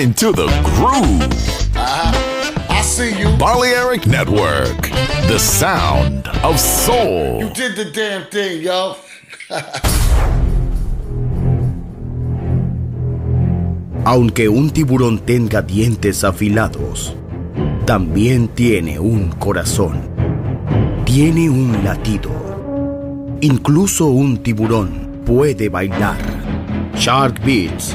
into the groove. I see you. Balearic Network, the sound of soul. You did the damn thing, yo. Aunque un tiburón tenga dientes afilados, también tiene un corazón. Tiene un latido. Incluso un tiburón puede bailar. Shark Beats.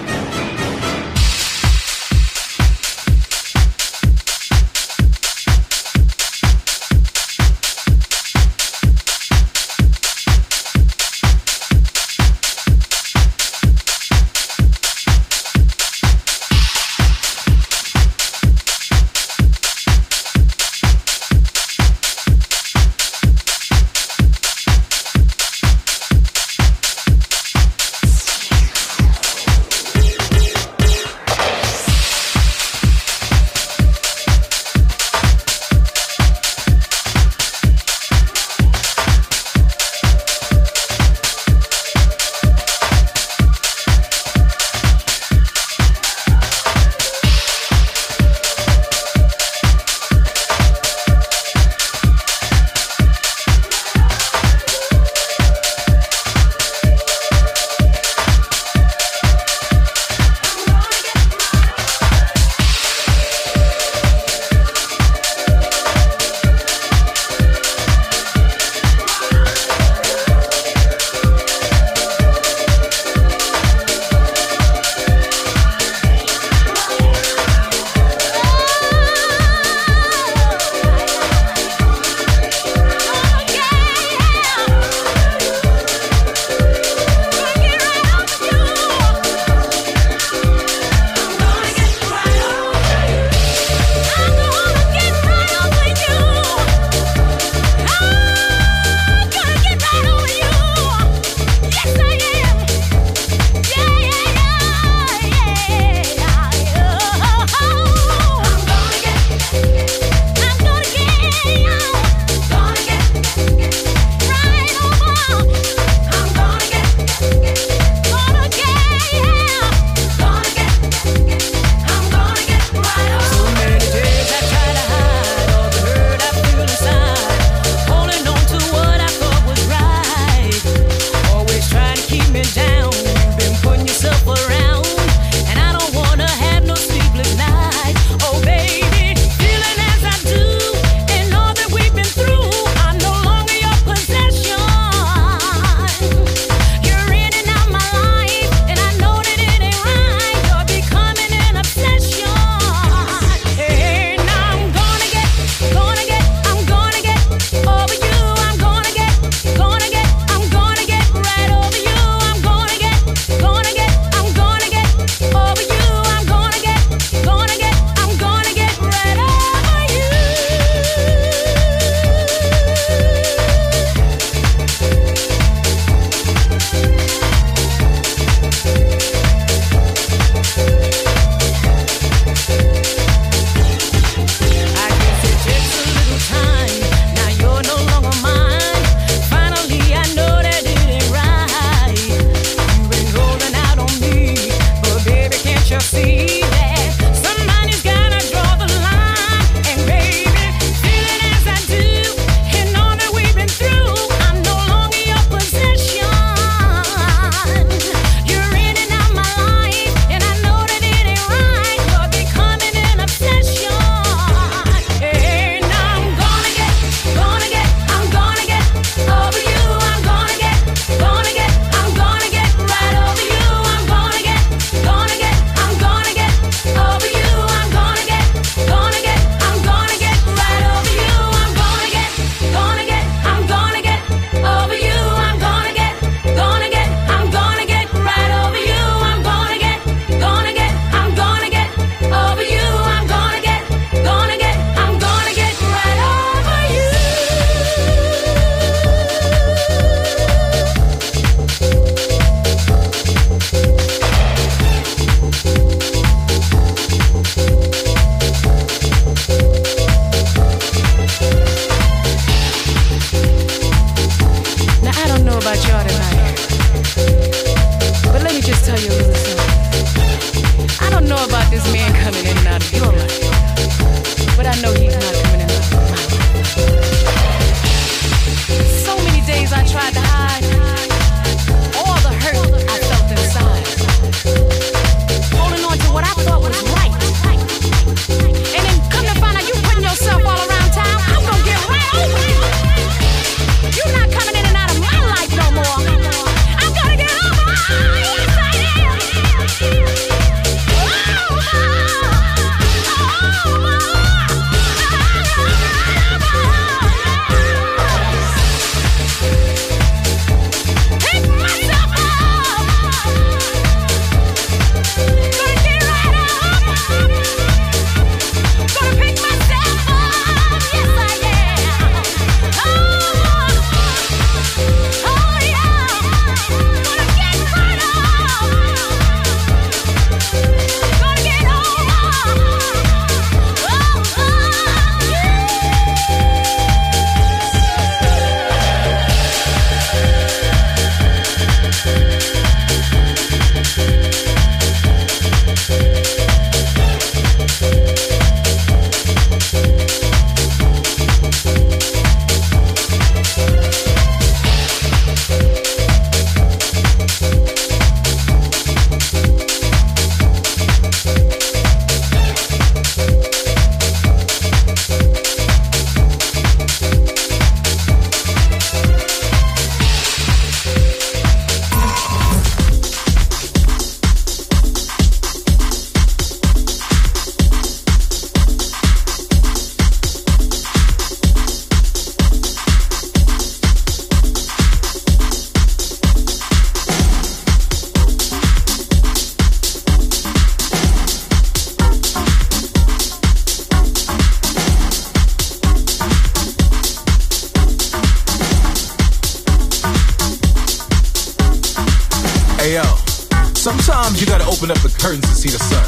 Sometimes you gotta open up the curtains to see the sun.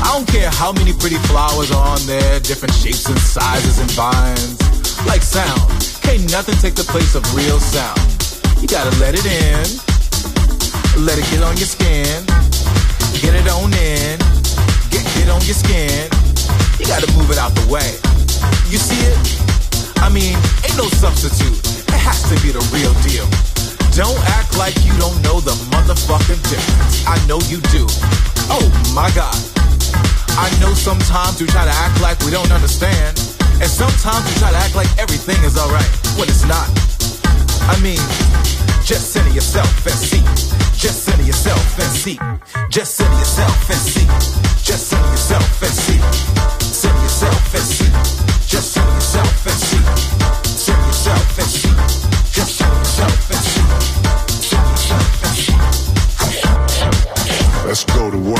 I don't care how many pretty flowers are on there, different shapes and sizes and vines. Like sound, can't nothing take the place of real sound. You gotta let it in, let it get on your skin, get it on in, get on your skin. You gotta move it out the way. You see it? I mean, ain't no substitute. It has to be the real deal. Don't act like you don't know the motherfucking difference. I know you do. Oh my God. I know sometimes we try to act like we don't understand. And sometimes we try to act like everything is alright when it's not. I mean, just center yourself and see. Just center yourself and see. Just center yourself and see. Just center yourself and see. Center yourself and see. Just center yourself and see. Center yourself and see. Just center yourself and see. Center yourself and see. Let's go to work.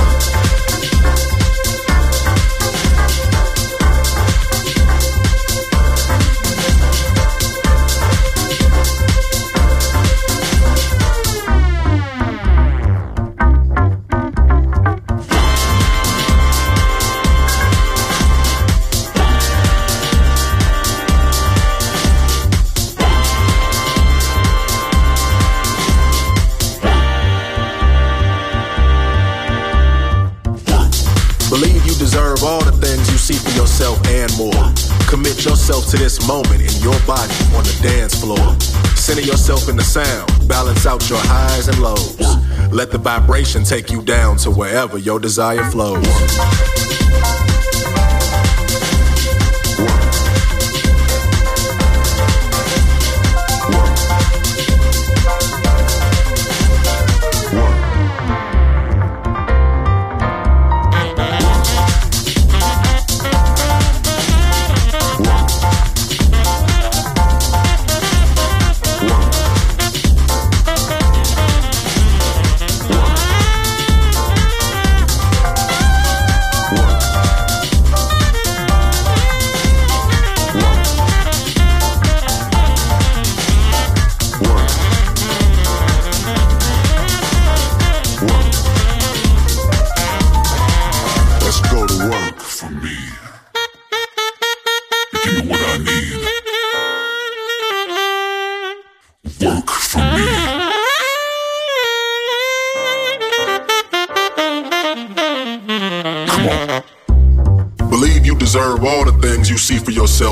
Deserve all the things you see for yourself and more. Commit yourself to this moment in your body on the dance floor. Center yourself in the sound. Balance out your highs and lows. Let the vibration take you down to wherever your desire flows.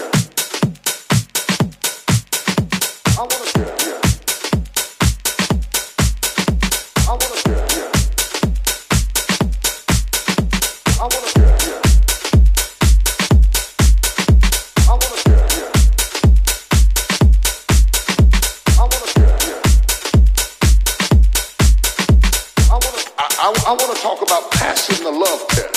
I want to talk about passing the love test.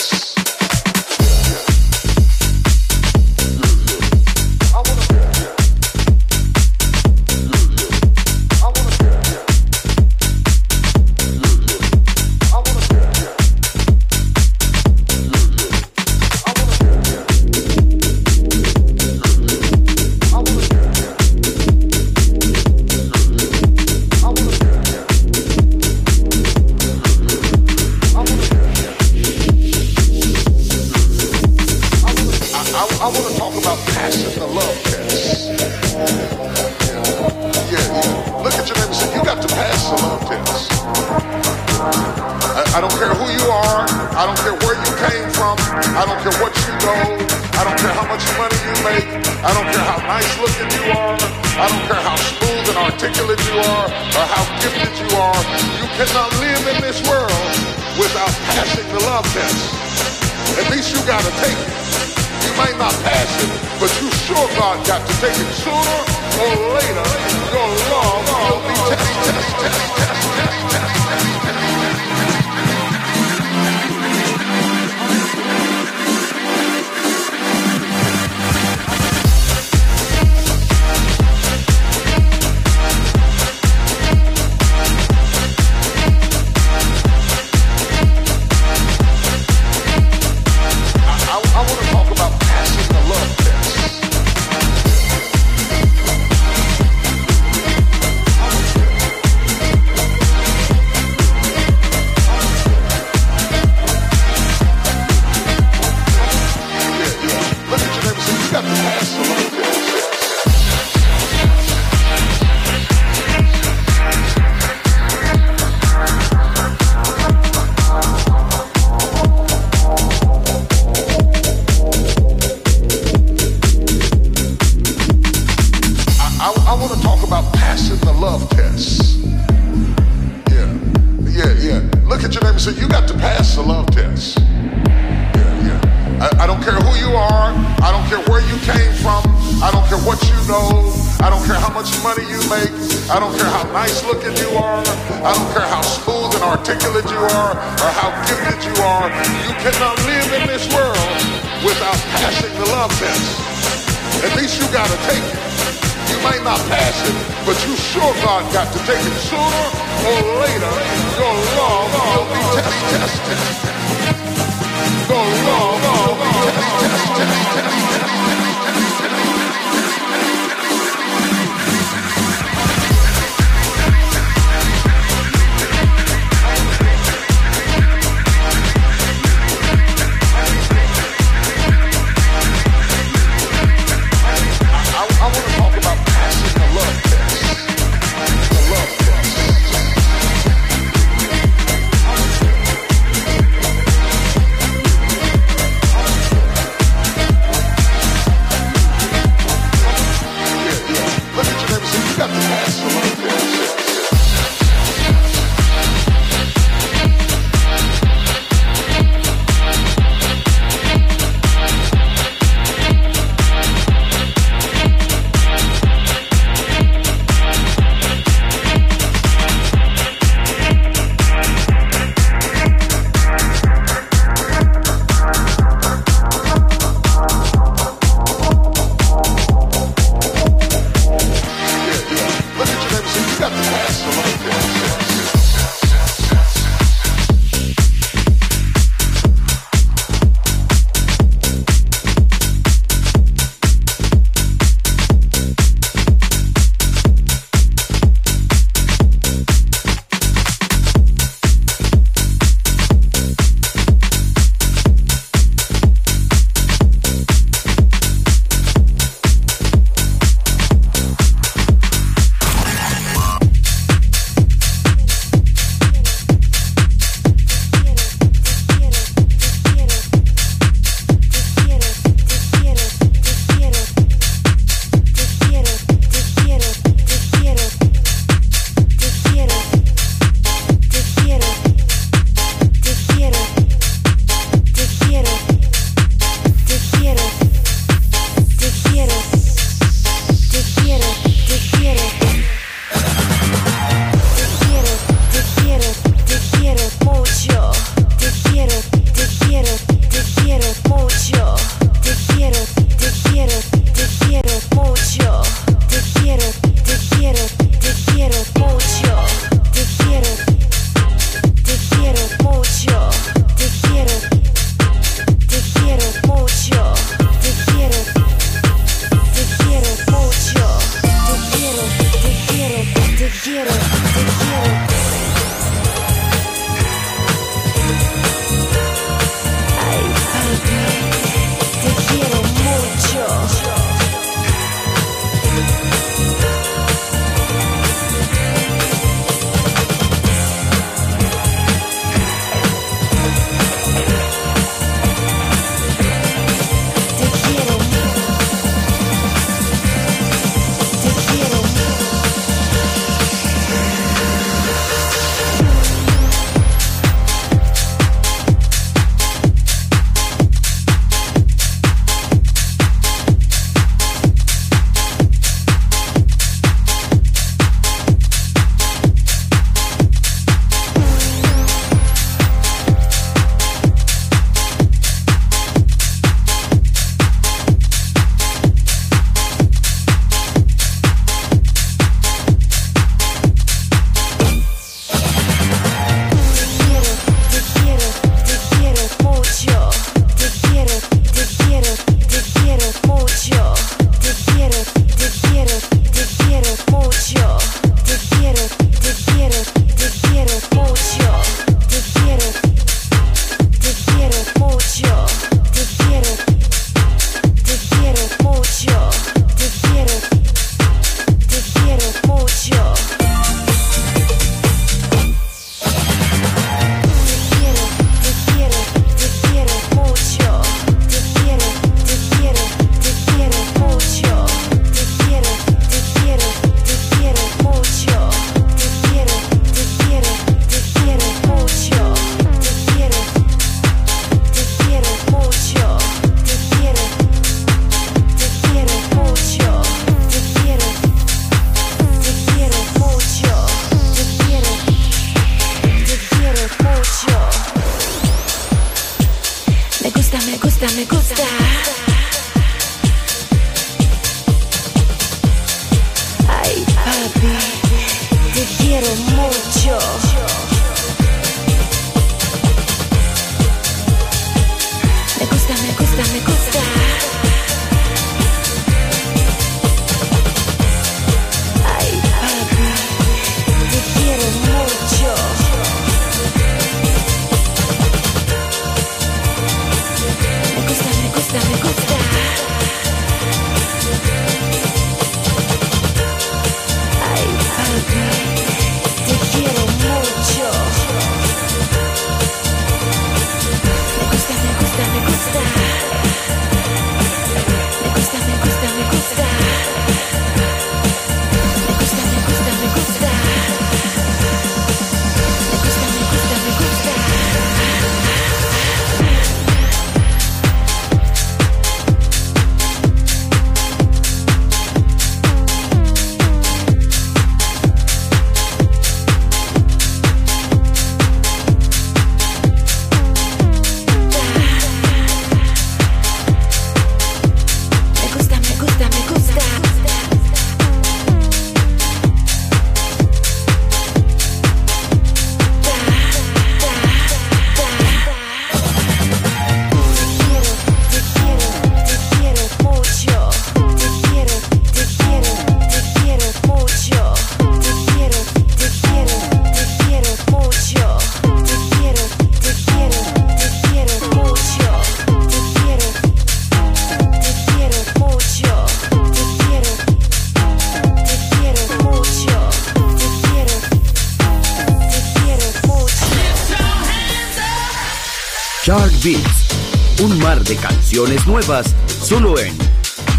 Shark Beats, un mar de canciones nuevas solo en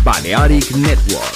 Balearic Network.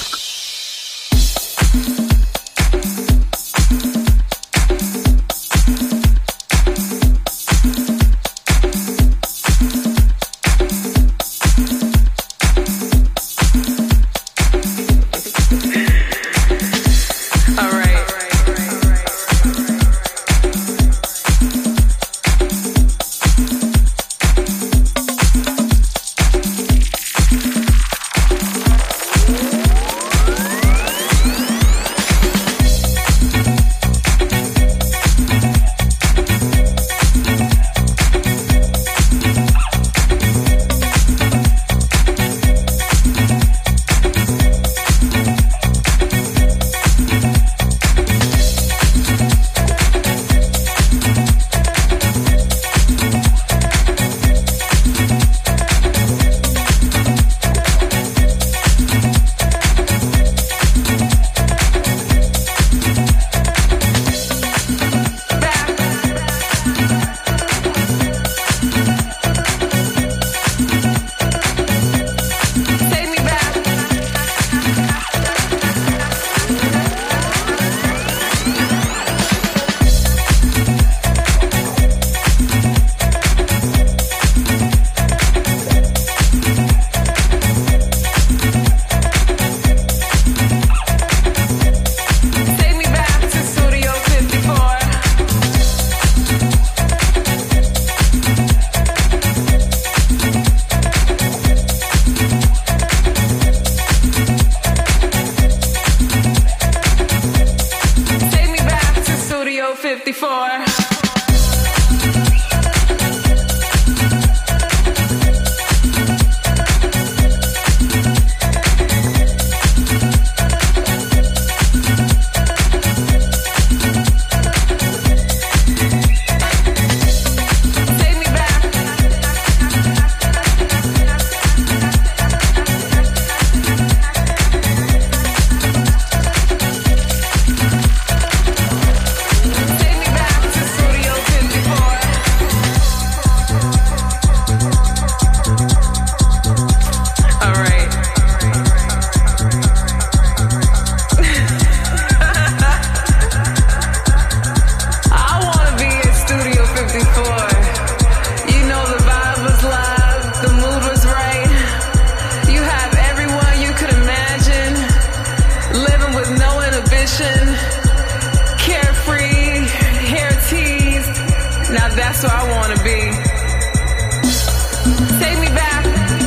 Now that's where I wanna be. Take me back.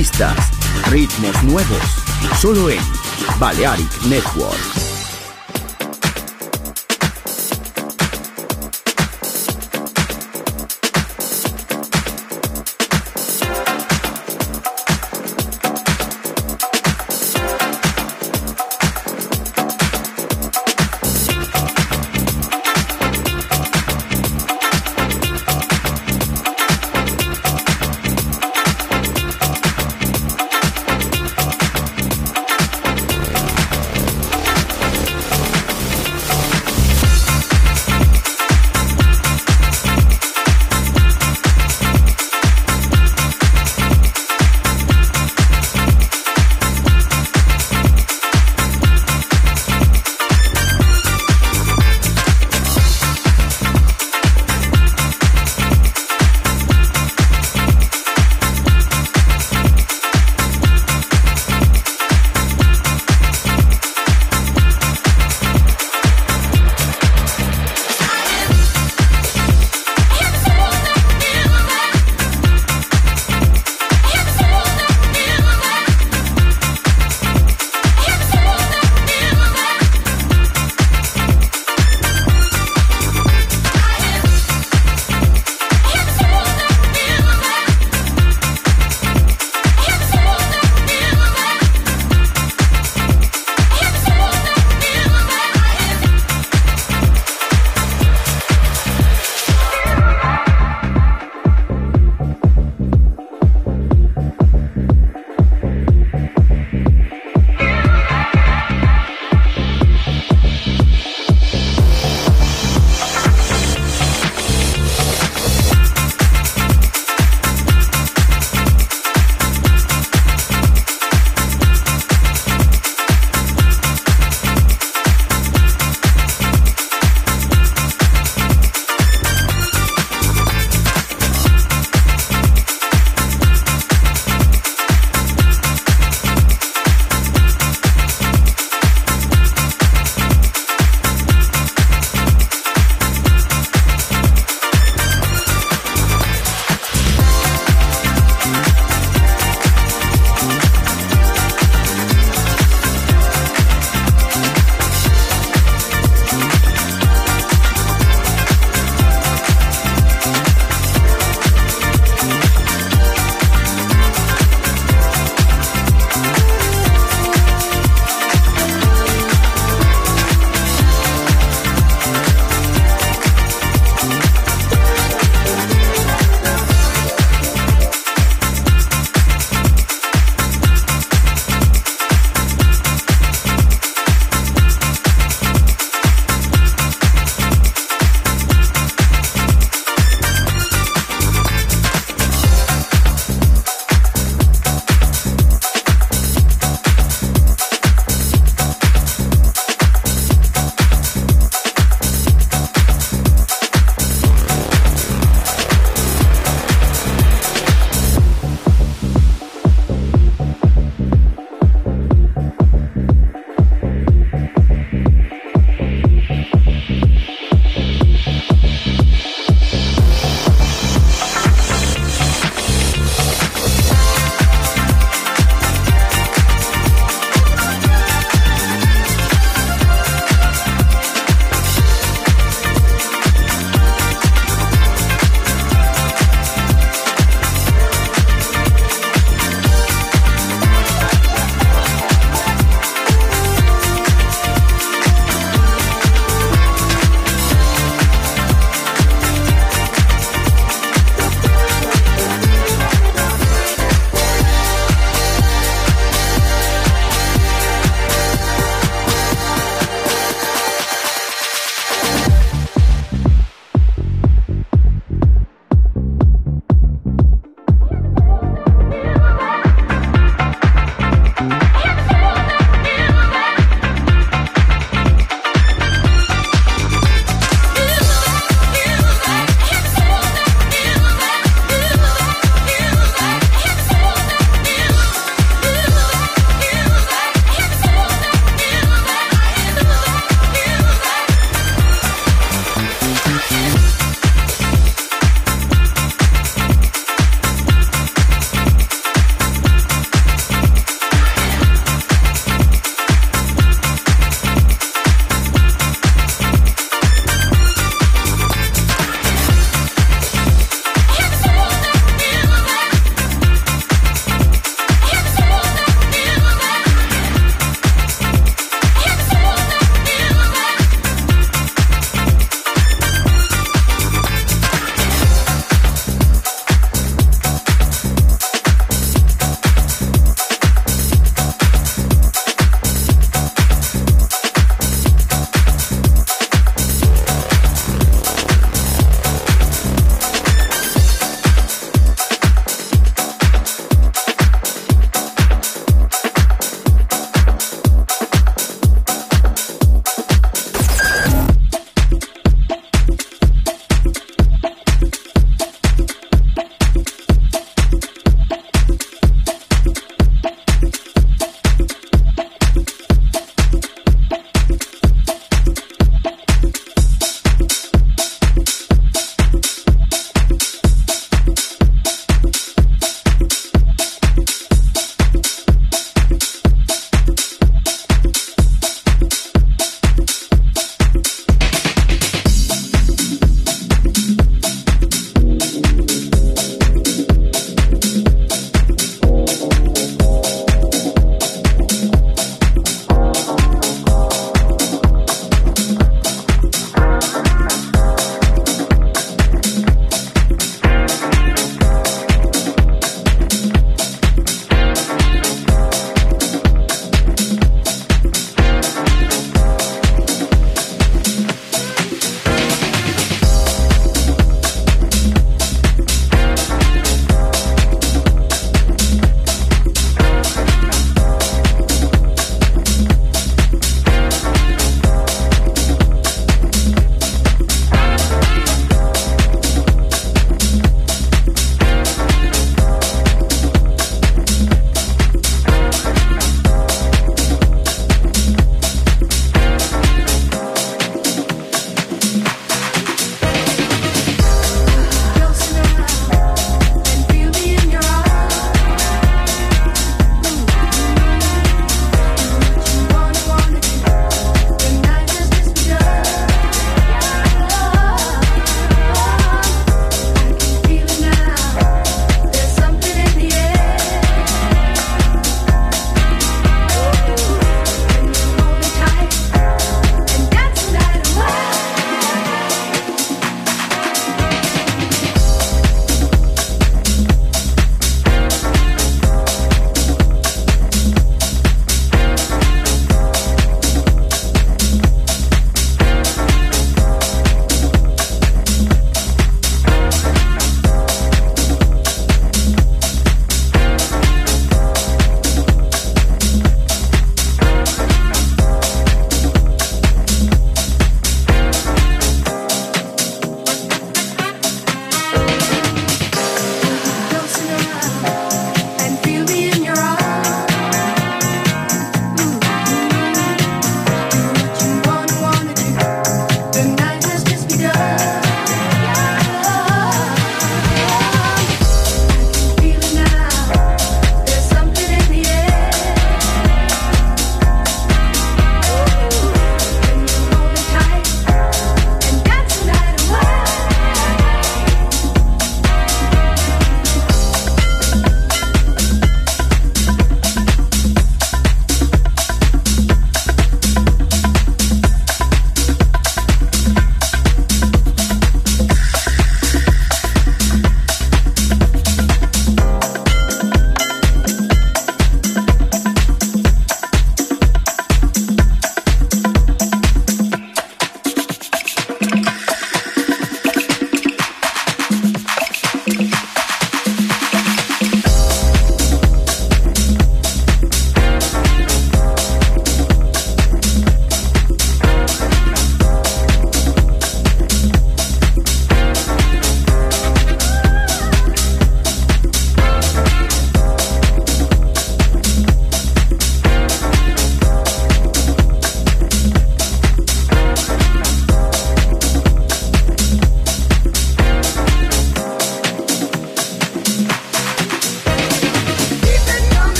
pistas, ritmos nuevos, solo en Balearic Network.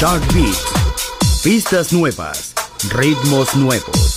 Shark Beats, pistas nuevas, ritmos nuevos.